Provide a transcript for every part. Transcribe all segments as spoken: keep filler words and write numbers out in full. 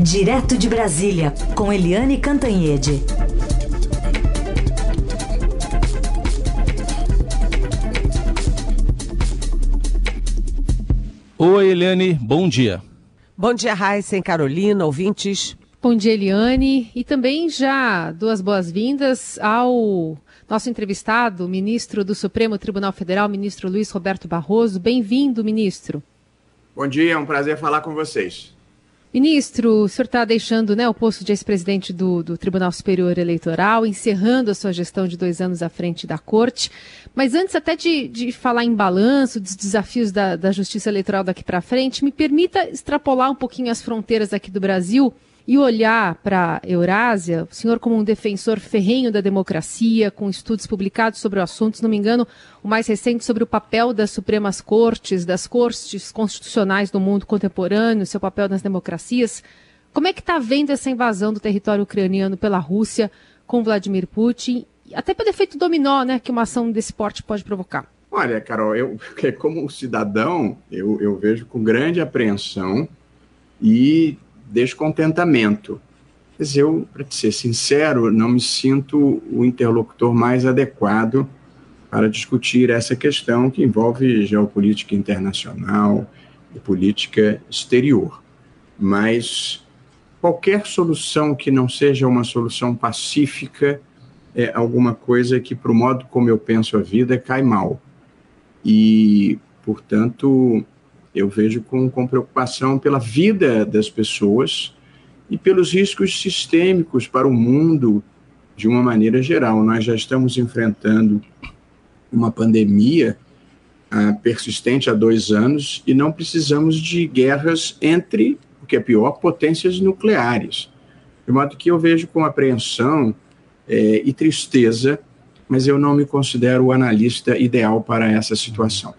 Direto de Brasília, com Eliane Cantanhede. Oi, Eliane, bom dia. Bom dia, Raíssa e Carolina, ouvintes. Bom dia, Eliane. E também já duas boas-vindas ao nosso entrevistado, o ministro do Supremo Tribunal Federal, ministro Luís Roberto Barroso. Bem-vindo, ministro. Bom dia, é um prazer falar com vocês. Ministro, o senhor está deixando, né, o posto de ex-presidente do, do Tribunal Superior Eleitoral, encerrando a sua gestão de dois anos à frente da Corte. Mas antes até de, de falar em balanço, dos desafios da, da justiça eleitoral daqui para frente, me permita extrapolar um pouquinho as fronteiras aqui do Brasil e olhar para a Eurásia. O senhor, como um defensor ferrenho da democracia, com estudos publicados sobre o assunto, se não me engano, o mais recente sobre o papel das Supremas Cortes, das Cortes Constitucionais do mundo contemporâneo, seu papel nas democracias. Como é que está vendo essa invasão do território ucraniano pela Rússia com Vladimir Putin, até pelo efeito dominó, né, que uma ação desse porte pode provocar? Olha, Carol, eu, como cidadão, eu, eu vejo com grande apreensão e descontentamento. Mas eu, para ser sincero, não me sinto o interlocutor mais adequado para discutir essa questão que envolve geopolítica internacional e política exterior. Mas qualquer solução que não seja uma solução pacífica é alguma coisa que, para o modo como eu penso a vida, cai mal. E, portanto, eu vejo com, com preocupação pela vida das pessoas e pelos riscos sistêmicos para o mundo de uma maneira geral. Nós já estamos enfrentando uma pandemia ah, persistente há dois anos e não precisamos de guerras entre, o que é pior, potências nucleares. De modo que eu vejo com apreensão eh, e tristeza, mas eu não me considero o analista ideal para essa situação.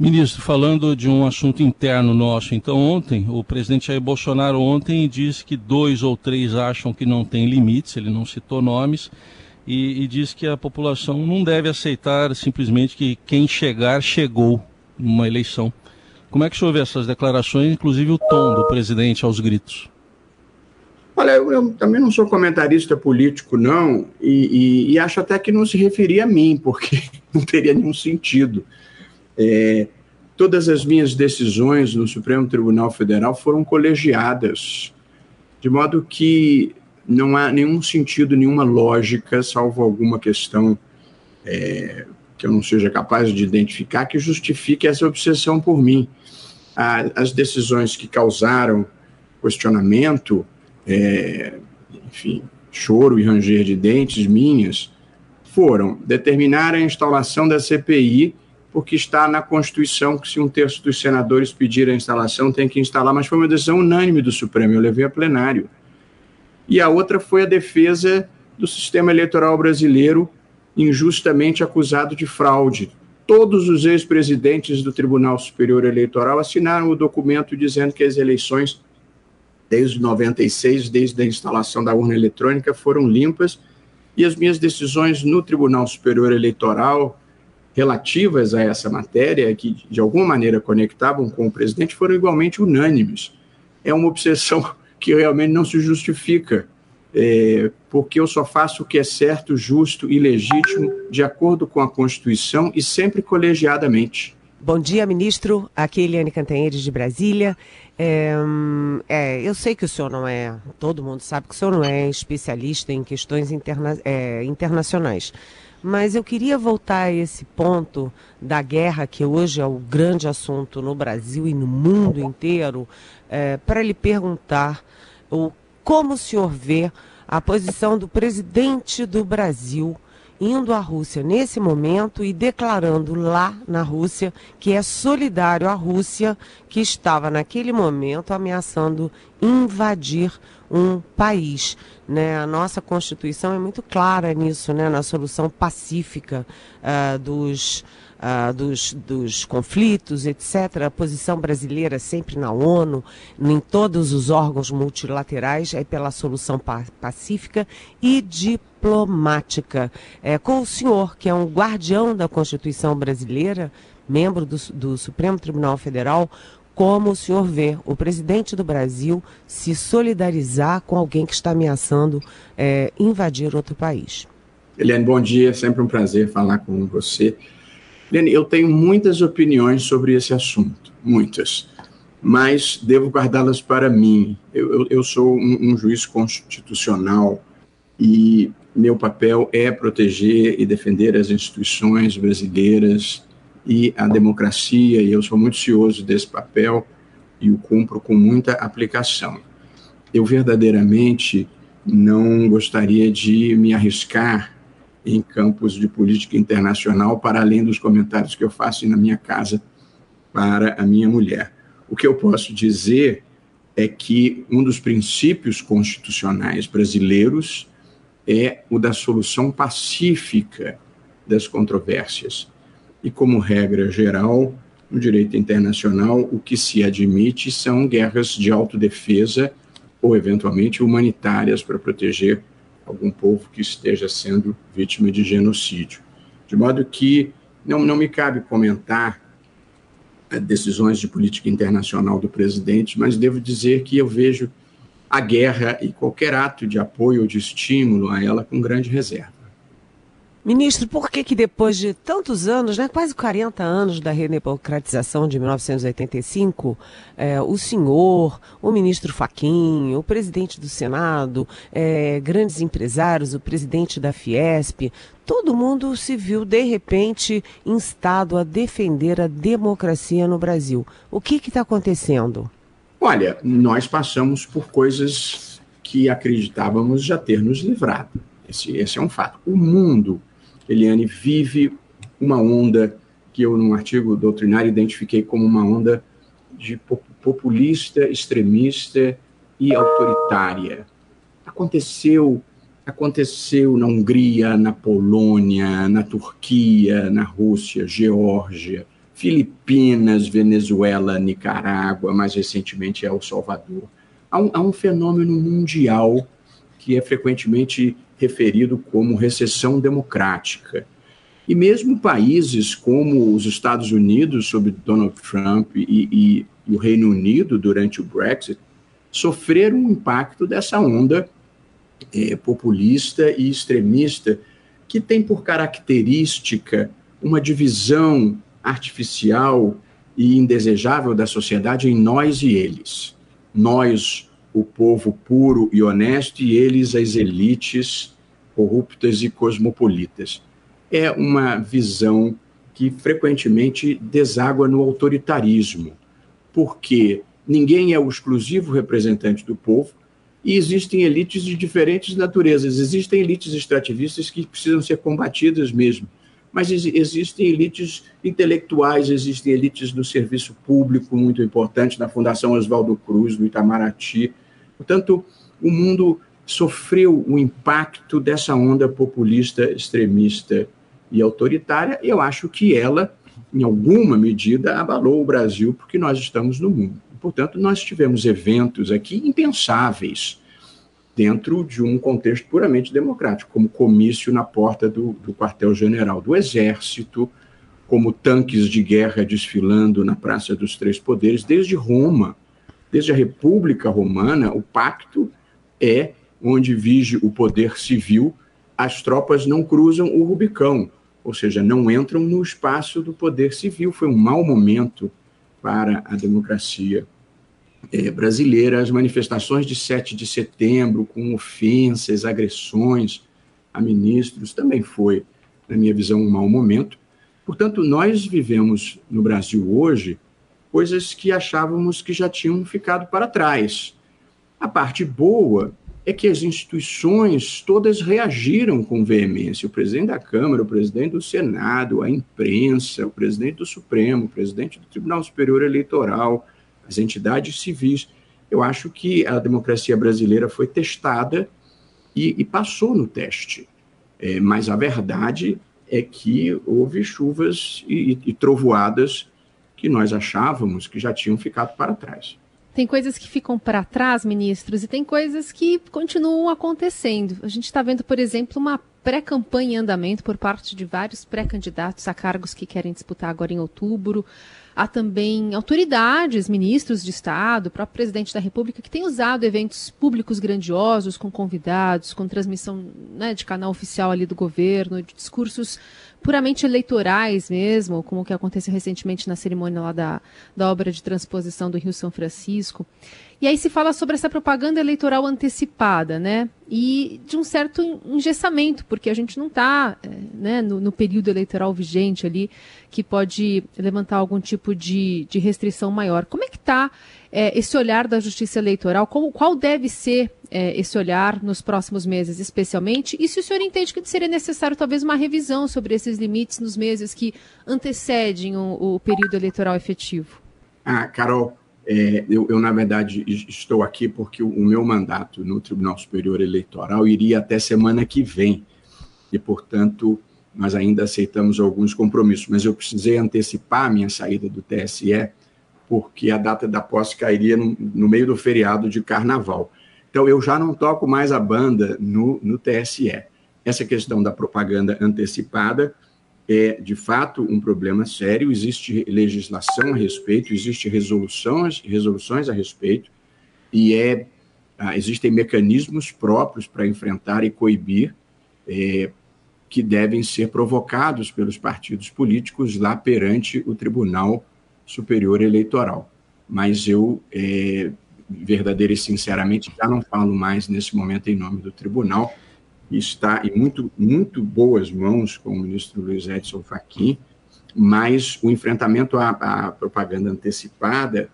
Ministro, falando de um assunto interno nosso, então ontem, o presidente Jair Bolsonaro ontem disse que dois ou três acham que não tem limites, ele não citou nomes, e, e diz que a população não deve aceitar simplesmente que quem chegar, chegou numa eleição. Como é que o senhor vê essas declarações, inclusive o tom do presidente aos gritos? Olha, eu, eu também não sou comentarista político, não, e, e, e acho até que não se referia a mim, porque não teria nenhum sentido. É, todas as minhas decisões no Supremo Tribunal Federal foram colegiadas, de modo que não há nenhum sentido, nenhuma lógica, salvo alguma questão é, que eu não seja capaz de identificar, que justifique essa obsessão por mim. A, as decisões que causaram questionamento, é, enfim, choro e ranger de dentes minhas, foram determinar a instalação da C P I, porque está na Constituição que se um terço dos senadores pedir a instalação, tem que instalar, mas foi uma decisão unânime do Supremo, eu levei a plenário. E a outra foi a defesa do sistema eleitoral brasileiro, injustamente acusado de fraude. Todos os ex-presidentes do Tribunal Superior Eleitoral assinaram o documento dizendo que as eleições, desde noventa e seis, desde a instalação da urna eletrônica, foram limpas, e as minhas decisões no Tribunal Superior Eleitoral, relativas a essa matéria, que de alguma maneira conectavam com o presidente, foram igualmente unânimes. É uma obsessão que realmente não se justifica, é, porque eu só faço o que é certo, justo e legítimo, de acordo com a Constituição e sempre colegiadamente. Bom dia, ministro. Aqui é Eliane Cantanhede, de Brasília. É, é, eu sei que o senhor não é, todo mundo sabe que o senhor não é especialista em questões interna, é, internacionais, mas eu queria voltar a esse ponto da guerra, que hoje é o grande assunto no Brasil e no mundo inteiro, é, para lhe perguntar o, como o senhor vê a posição do presidente do Brasil indo à Rússia nesse momento e declarando lá na Rússia que é solidário à Rússia, que estava naquele momento ameaçando invadir um país, né? A nossa Constituição é muito clara nisso, né? Na solução pacífica uh, dos, uh, dos, dos conflitos, etcétera. A posição brasileira sempre na ONU, em todos os órgãos multilaterais, é pela solução pacífica e diplomática. É, com o senhor, que é um guardião da Constituição brasileira, membro do, do Supremo Tribunal Federal, como o senhor vê o presidente do Brasil se solidarizar com alguém que está ameaçando é, invadir outro país? Eliane, bom dia, é sempre um prazer falar com você. Eliane, eu tenho muitas opiniões sobre esse assunto, muitas, mas devo guardá-las para mim. Eu, eu, eu sou um, um juiz constitucional e meu papel é proteger e defender as instituições brasileiras e a democracia, e eu sou muito cioso desse papel e o cumpro com muita aplicação. Eu verdadeiramente não gostaria de me arriscar em campos de política internacional, para além dos comentários que eu faço na minha casa para a minha mulher. O que eu posso dizer é que um dos princípios constitucionais brasileiros é o da solução pacífica das controvérsias. E, como regra geral, no direito internacional, o que se admite são guerras de autodefesa ou, eventualmente, humanitárias para proteger algum povo que esteja sendo vítima de genocídio. De modo que não, não me cabe comentar decisões de política internacional do presidente, mas devo dizer que eu vejo a guerra e qualquer ato de apoio ou de estímulo a ela com grande reserva. Ministro, por que que depois de tantos anos, né, quase quarenta anos da redemocratização de mil novecentos e oitenta e cinco, é, o senhor, o ministro Fachin, o presidente do Senado, é, grandes empresários, o presidente da Fiesp, todo mundo se viu, de repente, instado a defender a democracia no Brasil? O que que está acontecendo? Olha, nós passamos por coisas que acreditávamos já ter nos livrado. Esse, esse é um fato. O mundo, Eliane, vive uma onda que eu, num artigo doutrinário, identifiquei como uma onda de populista, extremista e autoritária. Aconteceu, aconteceu na Hungria, na Polônia, na Turquia, na Rússia, Geórgia, Filipinas, Venezuela, Nicarágua, mais recentemente El Salvador. Há um, há um fenômeno mundial que é frequentemente referido como recessão democrática. E mesmo países como os Estados Unidos, sob Donald Trump, e, e, e o Reino Unido, durante o Brexit, sofreram o impacto dessa onda eh, populista e extremista, que tem por característica uma divisão artificial e indesejável da sociedade em nós e eles. Nós, o povo puro e honesto, e eles, as elites corruptas e cosmopolitas. É uma visão que frequentemente deságua no autoritarismo, porque ninguém é o exclusivo representante do povo e existem elites de diferentes naturezas. Existem elites extrativistas que precisam ser combatidas mesmo, mas ex- existem elites intelectuais, existem elites do serviço público, muito importante, na Fundação Oswaldo Cruz, do Itamaraty. Portanto, o mundo sofreu o impacto dessa onda populista, extremista e autoritária, e eu acho que ela, em alguma medida, abalou o Brasil, porque nós estamos no mundo. Portanto, nós tivemos eventos aqui impensáveis dentro de um contexto puramente democrático, como comício na porta do, do quartel-general do Exército, como tanques de guerra desfilando na Praça dos Três Poderes. Desde Roma, desde a República Romana, o pacto é onde vige o poder civil, as tropas não cruzam o Rubicão, ou seja, não entram no espaço do poder civil. Foi um mau momento para a democracia eh, brasileira. As manifestações de sete de setembro, com ofensas, agressões a ministros, também foi, na minha visão, um mau momento. Portanto, nós vivemos no Brasil hoje coisas que achávamos que já tinham ficado para trás. A parte boa é que as instituições todas reagiram com veemência. O presidente da Câmara, o presidente do Senado, a imprensa, o presidente do Supremo, o presidente do Tribunal Superior Eleitoral, as entidades civis. Eu acho que a democracia brasileira foi testada e, e passou no teste. É, mas a verdade é que houve chuvas e, e, e trovoadas que nós achávamos que já tinham ficado para trás. Tem coisas que ficam para trás, ministros, e tem coisas que continuam acontecendo. A gente está vendo, por exemplo, uma pré-campanha em andamento por parte de vários pré-candidatos a cargos que querem disputar agora em outubro. Há também autoridades, ministros de Estado, o próprio presidente da República, que tem usado eventos públicos grandiosos, com convidados, com transmissão, né, de canal oficial ali do governo, de discursos puramente eleitorais mesmo, como o que aconteceu recentemente na cerimônia lá da, da obra de transposição do Rio São Francisco. E aí se fala sobre essa propaganda eleitoral antecipada, né? E de um certo engessamento, porque a gente não está, né, no, no período eleitoral vigente ali, que pode levantar algum tipo de, de restrição maior. Como é que está é, esse olhar da justiça eleitoral? Como, qual deve ser é, esse olhar nos próximos meses, especialmente? E se o senhor entende que seria necessário talvez uma revisão sobre esses limites nos meses que antecedem o, o período eleitoral efetivo? Ah, Carol... É, eu, eu, na verdade, estou aqui porque o, o meu mandato no Tribunal Superior Eleitoral iria até semana que vem, e, portanto, nós ainda aceitamos alguns compromissos, mas eu precisei antecipar a minha saída do T S E porque a data da posse cairia no, no meio do feriado de Carnaval. Então, eu já não toco mais a banda no, no T S E. Essa questão da propaganda antecipada é, de fato, um problema sério. Existe legislação a respeito, existem resoluções, resoluções a respeito, e é, existem mecanismos próprios para enfrentar e coibir, é, que devem ser provocados pelos partidos políticos lá perante o Tribunal Superior Eleitoral. Mas eu, é, verdadeira e sinceramente, já não falo mais nesse momento em nome do tribunal. Está em muito, muito boas mãos com o ministro Luiz Edson Fachin, mas o enfrentamento à, à propaganda antecipada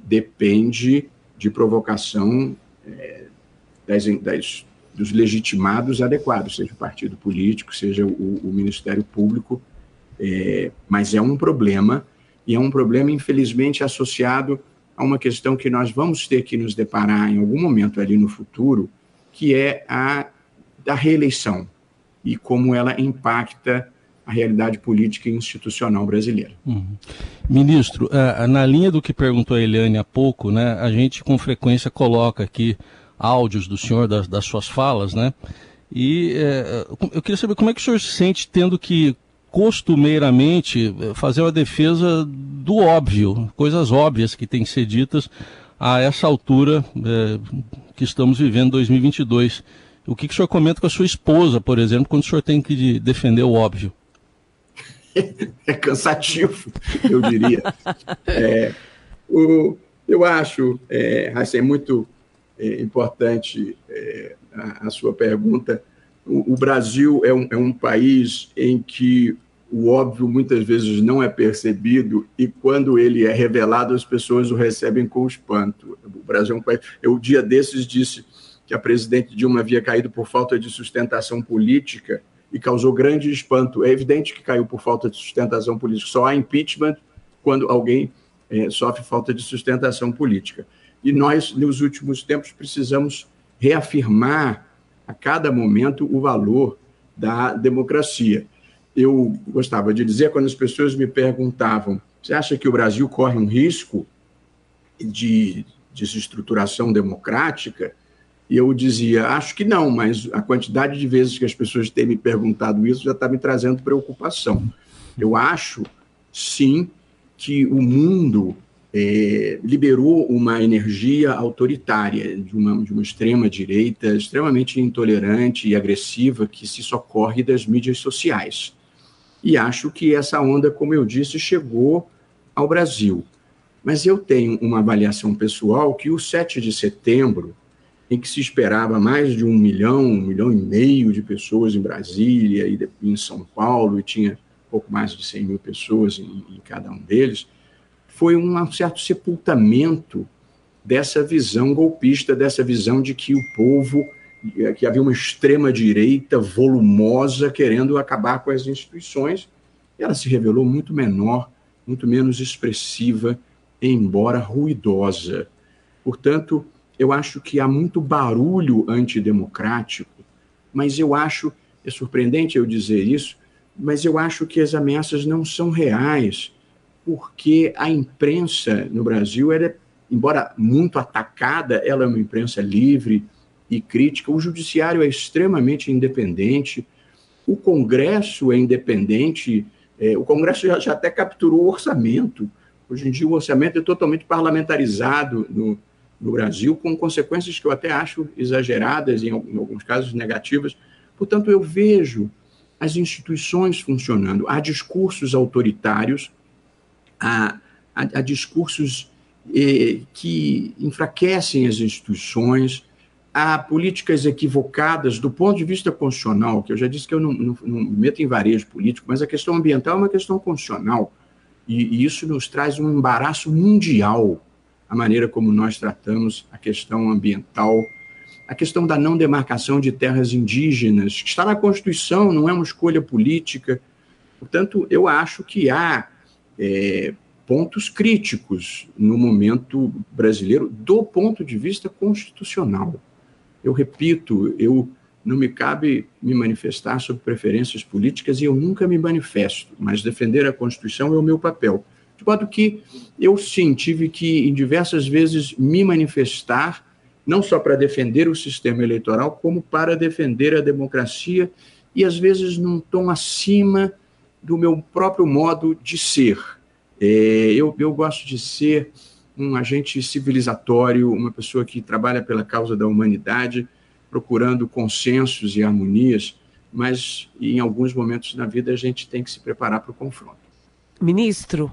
depende de provocação é, das, das, dos legitimados adequados, seja o partido político, seja o, o Ministério Público, é, mas é um problema, e é um problema, infelizmente, associado a uma questão que nós vamos ter que nos deparar em algum momento ali no futuro, que é a da reeleição e como ela impacta a realidade política e institucional brasileira. Uhum. Ministro, na linha do que perguntou a Eliane há pouco, né, a gente com frequência coloca aqui áudios do senhor, das, das suas falas, né? E é, eu queria saber como é que o senhor se sente tendo que costumeiramente fazer uma defesa do óbvio, coisas óbvias que têm que ser ditas a essa altura é, que estamos vivendo, dois mil e vinte e dois. O que, que o senhor comenta com a sua esposa, por exemplo, quando o senhor tem que defender o óbvio? É cansativo, eu diria. é, o, eu acho, é, assim, muito é, importante é, a, a sua pergunta. O, o Brasil é um, é um país em que o óbvio muitas vezes não é percebido, e quando ele é revelado, as pessoas o recebem com espanto. O Brasil é um país... Eu, o dia desses, disse... que a presidente Dilma havia caído por falta de sustentação política e causou grande espanto. É evidente que caiu por falta de sustentação política. Só há impeachment quando alguém é, sofre falta de sustentação política. E nós, nos últimos tempos, precisamos reafirmar a cada momento o valor da democracia. Eu gostava de dizer, quando as pessoas me perguntavam: você acha que o Brasil corre um risco de desestruturação democrática? E eu dizia: acho que não, mas a quantidade de vezes que as pessoas têm me perguntado isso já está me trazendo preocupação. Eu acho, sim, que o mundo é, liberou uma energia autoritária de uma, de uma extrema-direita extremamente intolerante e agressiva que se socorre das mídias sociais. E acho que essa onda, como eu disse, chegou ao Brasil. Mas eu tenho uma avaliação pessoal que o sete de setembro, em que se esperava mais de um milhão, um milhão e meio de pessoas em Brasília e em São Paulo, e tinha pouco mais de cem mil pessoas em, em cada um deles, foi um certo sepultamento dessa visão golpista, dessa visão de que o povo, que havia uma extrema-direita volumosa querendo acabar com as instituições, e ela se revelou muito menor, muito menos expressiva, embora ruidosa. Portanto, eu acho que há muito barulho antidemocrático, mas eu acho, é surpreendente eu dizer isso, mas eu acho que as ameaças não são reais, porque a imprensa no Brasil, ela é, embora muito atacada, ela é uma imprensa livre e crítica, o judiciário é extremamente independente, o Congresso é independente, é, o Congresso já, já até capturou o orçamento, Hoje em dia o orçamento é totalmente parlamentarizado no, no Brasil, com consequências que eu até acho exageradas, em, em alguns casos negativas. Portanto, eu vejo as instituições funcionando. Há discursos autoritários, há, há, há discursos eh, que enfraquecem as instituições, há políticas equivocadas do ponto de vista constitucional, que eu já disse que eu não, não, não me meto em varejo político, mas a questão ambiental é uma questão constitucional, e, e isso nos traz um embaraço mundial, a maneira como nós tratamos a questão ambiental, a questão da não demarcação de terras indígenas, que está na Constituição, não é uma escolha política. Portanto, eu acho que há é, pontos críticos no momento brasileiro do ponto de vista constitucional. Eu repito, eu não me cabe me manifestar sobre preferências políticas e eu nunca me manifesto, mas defender a Constituição é o meu papel. De modo que eu, sim, tive que, em diversas vezes, me manifestar não só para defender o sistema eleitoral, como para defender a democracia, e às vezes num tom acima do meu próprio modo de ser. É, eu, eu gosto de ser um agente civilizatório, uma pessoa que trabalha pela causa da humanidade, procurando consensos e harmonias, mas em alguns momentos da vida a gente tem que se preparar para o confronto. Ministro,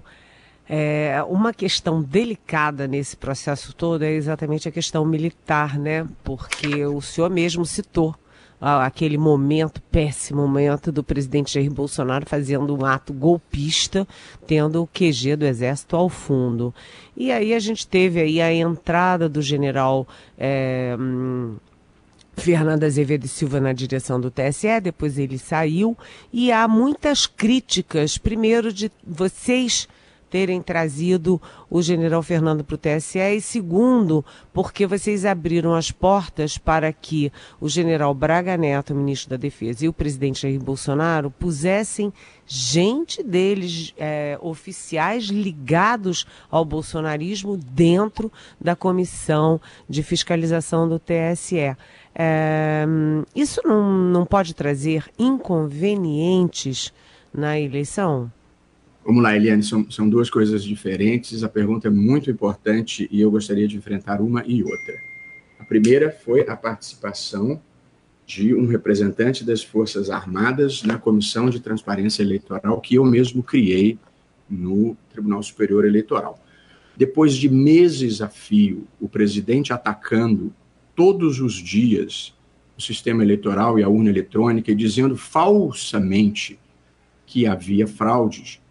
É, uma questão delicada nesse processo todo é exatamente a questão militar, né? Porque o senhor mesmo citou ah, aquele momento, péssimo momento, do presidente Jair Bolsonaro fazendo um ato golpista, tendo o Q G do Exército ao fundo. E aí a gente teve aí a entrada do general é, hum, Fernando Azevedo Silva na direção do T S E, depois ele saiu, e há muitas críticas, primeiro de vocês terem trazido o general Fernando para o T S E e, segundo, porque vocês abriram as portas para que o general Braga Neto, ministro da Defesa, e o presidente Jair Bolsonaro pusessem gente deles, é, oficiais ligados ao bolsonarismo, dentro da comissão de fiscalização do T S E. É, isso não, não pode trazer inconvenientes na eleição? Vamos lá, Eliane, são, são duas coisas diferentes, a pergunta é muito importante e eu gostaria de enfrentar uma e outra. A primeira foi a participação de um representante das Forças Armadas na Comissão de Transparência Eleitoral, que eu mesmo criei no Tribunal Superior Eleitoral. Depois de meses a fio, o presidente atacando todos os dias o sistema eleitoral e a urna eletrônica e dizendo falsamente que havia fraudes,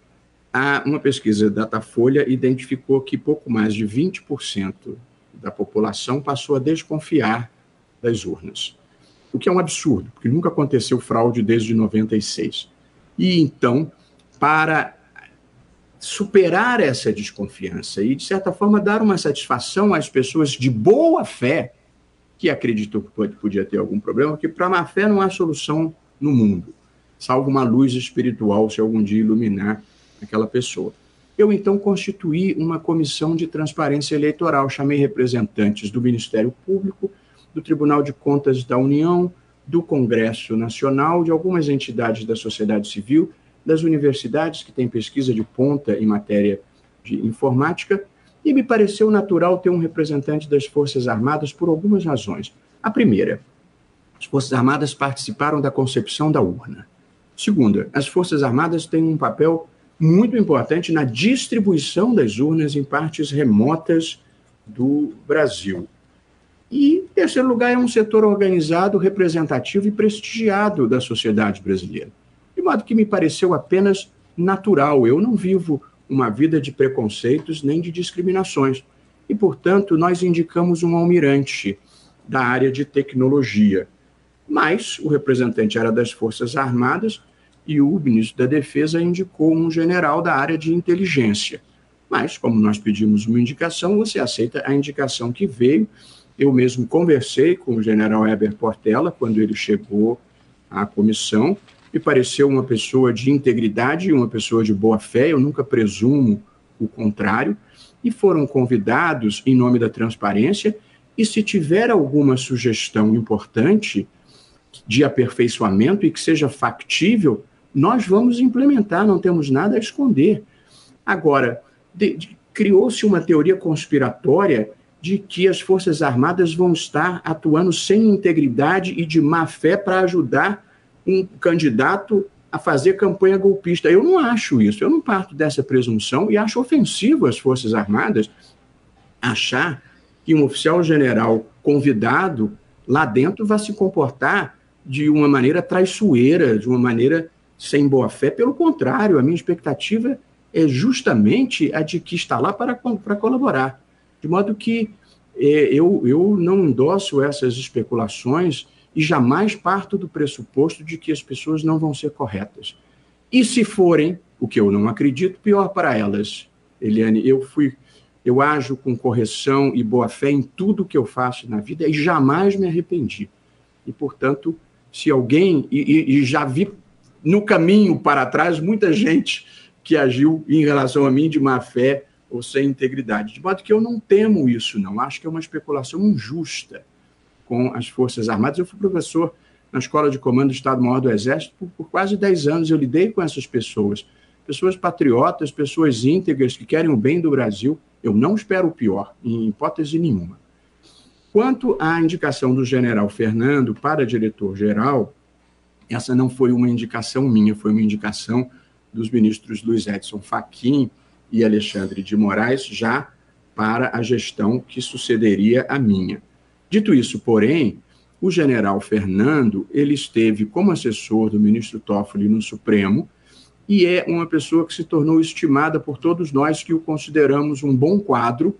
uma pesquisa Datafolha identificou que pouco mais de vinte por cento da população passou a desconfiar das urnas, o que é um absurdo, porque nunca aconteceu fraude desde noventa e seis. E então, para superar essa desconfiança e, de certa forma, dar uma satisfação às pessoas de boa fé, que acreditam que podia ter algum problema, que para má fé não há solução no mundo, salvo uma luz espiritual, se algum dia iluminar aquela pessoa. Eu, então, constituí uma comissão de transparência eleitoral, chamei representantes do Ministério Público, do Tribunal de Contas da União, do Congresso Nacional, de algumas entidades da sociedade civil, das universidades que têm pesquisa de ponta em matéria de informática, e me pareceu natural ter um representante das Forças Armadas por algumas razões. A primeira, as Forças Armadas participaram da concepção da urna. Segunda, as Forças Armadas têm um papel muito importante na distribuição das urnas em partes remotas do Brasil. E, em terceiro lugar, é um setor organizado, representativo e prestigiado da sociedade brasileira. De modo que me pareceu apenas natural. Eu não vivo uma vida de preconceitos nem de discriminações. E, portanto, nós indicamos um almirante da área de tecnologia. Mas o representante era das Forças Armadas, e o ministro da Defesa indicou um general da área de inteligência. Mas, como nós pedimos uma indicação, você aceita a indicação que veio. Eu mesmo conversei com o general Heber Portela quando ele chegou à comissão. Me pareceu uma pessoa de integridade e uma pessoa de boa fé, eu nunca presumo o contrário. E foram convidados em nome da transparência. E se tiver alguma sugestão importante de aperfeiçoamento e que seja factível, nós vamos implementar, não temos nada a esconder. Agora, criou-se uma teoria conspiratória de que as Forças Armadas vão estar atuando sem integridade e de má fé para ajudar um candidato a fazer campanha golpista. Eu não acho isso, eu não parto dessa presunção e acho ofensivo às Forças Armadas achar que um oficial-general convidado lá dentro vai se comportar de uma maneira traiçoeira, de uma maneira sem boa-fé. Pelo contrário, a minha expectativa é justamente a de que está lá para, para colaborar. De modo que eh, eu, eu não endosso essas especulações e jamais parto do pressuposto de que as pessoas não vão ser corretas. E se forem, o que eu não acredito, pior para elas. Eliane, eu fui... Eu ajo com correção e boa-fé em tudo que eu faço na vida e jamais me arrependi. E, portanto, se alguém... E, e já vi no caminho para trás muita gente que agiu em relação a mim de má-fé ou sem integridade. De modo que eu não temo isso, não. Acho que é uma especulação injusta com as Forças Armadas. Eu fui professor na Escola de Comando do Estado-Maior do Exército por, por quase dez anos. Eu lidei com essas pessoas. Pessoas patriotas, pessoas íntegras que querem o bem do Brasil. Eu não espero o pior, em hipótese nenhuma. Quanto à indicação do general Fernando para diretor-geral, essa não foi uma indicação minha, foi uma indicação dos ministros Luiz Edson Fachin e Alexandre de Moraes, já para a gestão que sucederia à minha. Dito isso, porém, o general Fernando, ele esteve como assessor do ministro Toffoli no Supremo, e é uma pessoa que se tornou estimada por todos nós que o consideramos um bom quadro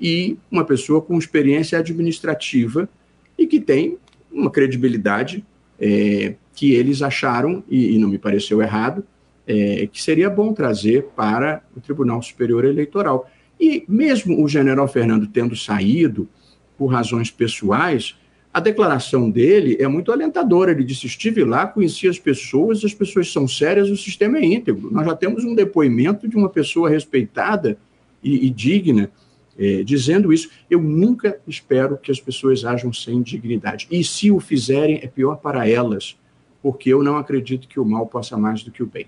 e uma pessoa com experiência administrativa e que tem uma credibilidade é, que eles acharam, e, e não me pareceu errado, é, que seria bom trazer para o Tribunal Superior Eleitoral. E mesmo o general Fernando tendo saído por razões pessoais, a declaração dele é muito alentadora. Ele disse, estive lá, conheci as pessoas, as pessoas são sérias, o sistema é íntegro. Nós já temos um depoimento de uma pessoa respeitada e, e digna eh, dizendo isso. Eu nunca espero que as pessoas ajam sem dignidade. E se o fizerem, é pior para elas, porque eu não acredito que o mal possa mais do que o bem.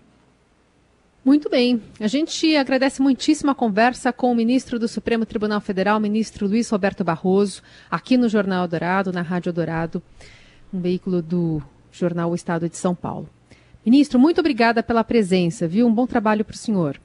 Muito bem. A gente agradece muitíssimo a conversa com o ministro do Supremo Tribunal Federal, ministro Luís Roberto Barroso, aqui no Jornal Eldorado, na Rádio Eldorado, um veículo do jornal O Estado de São Paulo. Ministro, muito obrigada pela presença, viu? Um bom trabalho para o senhor.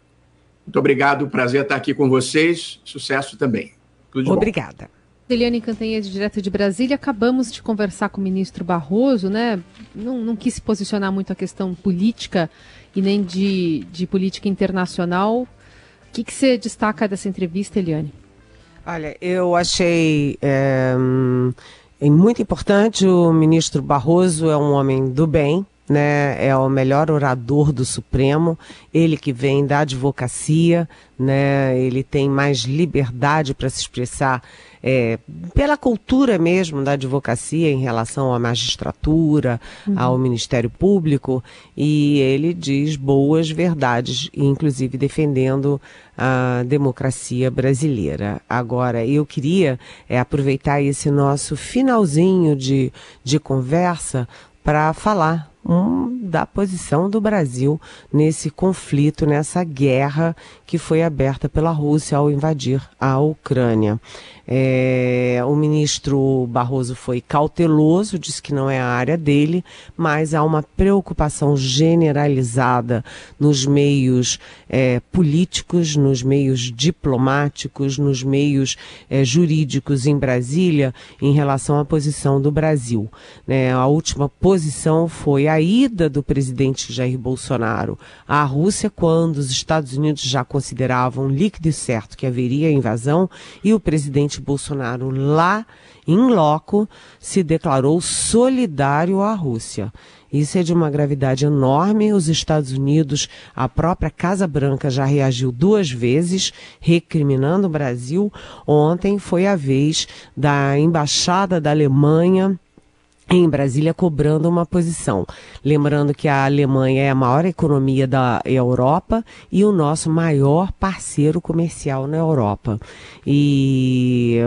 Muito obrigado, prazer estar aqui com vocês, sucesso também. Tudo de bom. Obrigada. Eliane Cantanhede, direto de Brasília. Acabamos de conversar com o ministro Barroso, né? Não, não quis se posicionar muito a questão política e nem de, de política internacional. O que, que você destaca dessa entrevista, Eliane? Olha, eu achei é, é muito importante. O ministro Barroso é um homem do bem, né? É o melhor orador do Supremo, ele que vem da advocacia, né? Ele tem mais liberdade para se expressar é, pela cultura mesmo da advocacia em relação à magistratura, uhum. ao Ministério Público, e ele diz boas verdades, inclusive defendendo a democracia brasileira. Agora, eu queria é, aproveitar esse nosso finalzinho de, de conversa para falar Um, da posição do Brasil nesse conflito, nessa guerra que foi aberta pela Rússia ao invadir a Ucrânia. É, o ministro Barroso foi cauteloso, disse que não é a área dele, mas há uma preocupação generalizada nos meios é, políticos, nos meios diplomáticos, nos meios é, jurídicos em Brasília em relação à posição do Brasil. É, a última posição foi a ida do presidente Jair Bolsonaro à Rússia, quando os Estados Unidos já consideravam líquido e certo que haveria invasão, e o presidente Bolsonaro lá em loco se declarou solidário à Rússia. Isso é de uma gravidade enorme. Os Estados Unidos, a própria Casa Branca já reagiu duas vezes, recriminando o Brasil. Ontem foi a vez da Embaixada da Alemanha em Brasília cobrando uma posição. Lembrando que a Alemanha é a maior economia da Europa e o nosso maior parceiro comercial na Europa. E,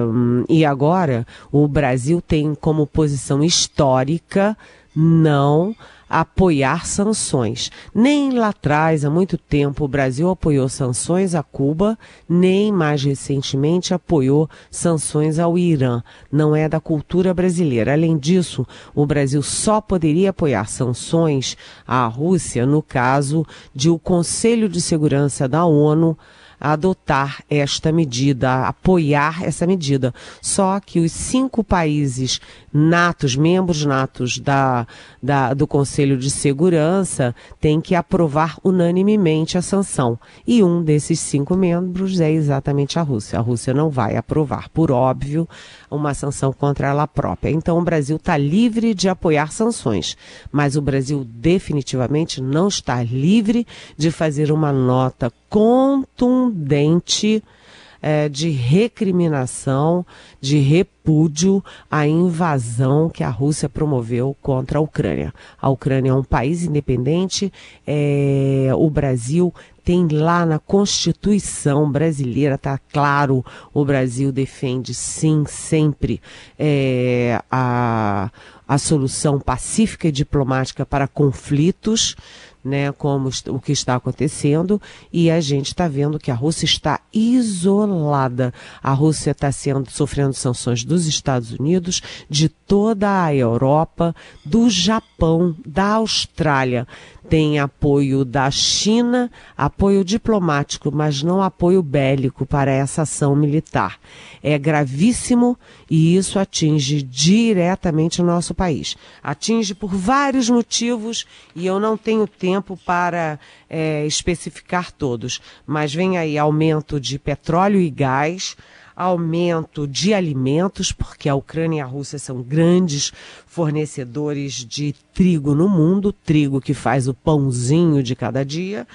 e agora o Brasil tem como posição histórica não a apoiar sanções. Nem lá atrás, há muito tempo, o Brasil apoiou sanções a Cuba, nem mais recentemente apoiou sanções ao Irã. Não é da cultura brasileira. Além disso, o Brasil só poderia apoiar sanções à Rússia no caso de o Conselho de Segurança da ONU adotar esta medida, apoiar essa medida. Só que os cinco países natos, membros natos da, da, do Conselho de Segurança, têm que aprovar unanimemente a sanção. E um desses cinco membros é exatamente a Rússia. A Rússia não vai aprovar, por óbvio, uma sanção contra ela própria. Então o Brasil está livre de apoiar sanções, mas o Brasil definitivamente não está livre de fazer uma nota contundente é, de recriminação, de repúdio à invasão que a Rússia promoveu contra a Ucrânia. A Ucrânia é um país independente, é, o Brasil tem lá na Constituição brasileira, tá claro, o Brasil defende sim, sempre, é, a, a solução pacífica e diplomática para conflitos, né, como o que está acontecendo, e a gente está vendo que a Rússia está isolada. A Rússia está sendo, sofrendo sanções dos Estados Unidos, de toda a Europa, do Japão, da Austrália. Tem apoio da China, apoio diplomático, mas não apoio bélico para essa ação militar. É gravíssimo e isso atinge diretamente o nosso país. Atinge por vários motivos e eu não tenho tempo para é, especificar todos. Mas vem aí aumento de petróleo e gás, aumento de alimentos, porque a Ucrânia e a Rússia são grandes fornecedores de trigo no mundo, trigo que faz o pãozinho de cada dia.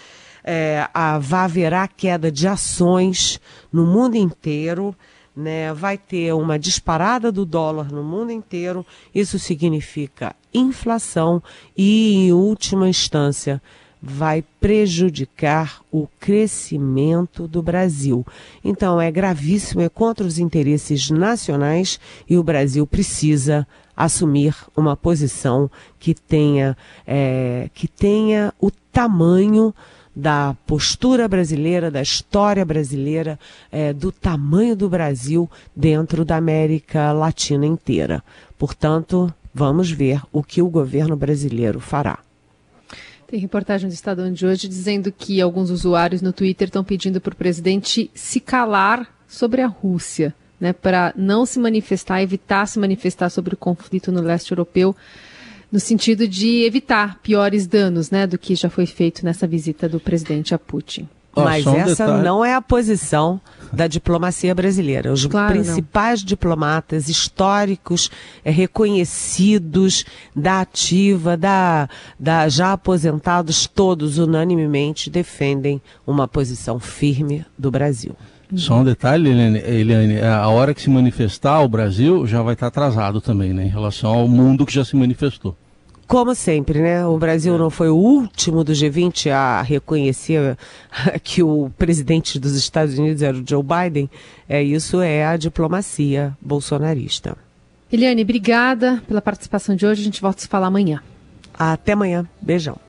É, a, vai haverá queda de ações no mundo inteiro, né? Vai ter uma disparada do dólar no mundo inteiro. Isso significa inflação e, em última instância, vai prejudicar o crescimento do Brasil. Então é gravíssimo, é contra os interesses nacionais e o Brasil precisa assumir uma posição que tenha, é, que tenha o tamanho da postura brasileira, da história brasileira, é, do tamanho do Brasil dentro da América Latina inteira. Portanto, vamos ver o que o governo brasileiro fará. Tem reportagem do Estadão de hoje dizendo que alguns usuários no Twitter estão pedindo para o presidente se calar sobre a Rússia, né, para não se manifestar, evitar se manifestar sobre o conflito no leste europeu, no sentido de evitar piores danos, né, do que já foi feito nessa visita do presidente a Putin. Mas um essa detalhe. Não é a posição da diplomacia brasileira. Os claro principais não. diplomatas históricos, é, reconhecidos, da ativa, da, da, já aposentados, todos unanimemente defendem uma posição firme do Brasil. Só um detalhe, Eliane, Eliane, a hora que se manifestar o Brasil já vai estar atrasado também, né, em relação ao mundo que já se manifestou. Como sempre, né? O Brasil não foi o último do G vinte a reconhecer que o presidente dos Estados Unidos era o Joe Biden. É, isso é a diplomacia bolsonarista. Eliane, obrigada pela participação de hoje. A gente volta a se falar amanhã. Até amanhã. Beijão.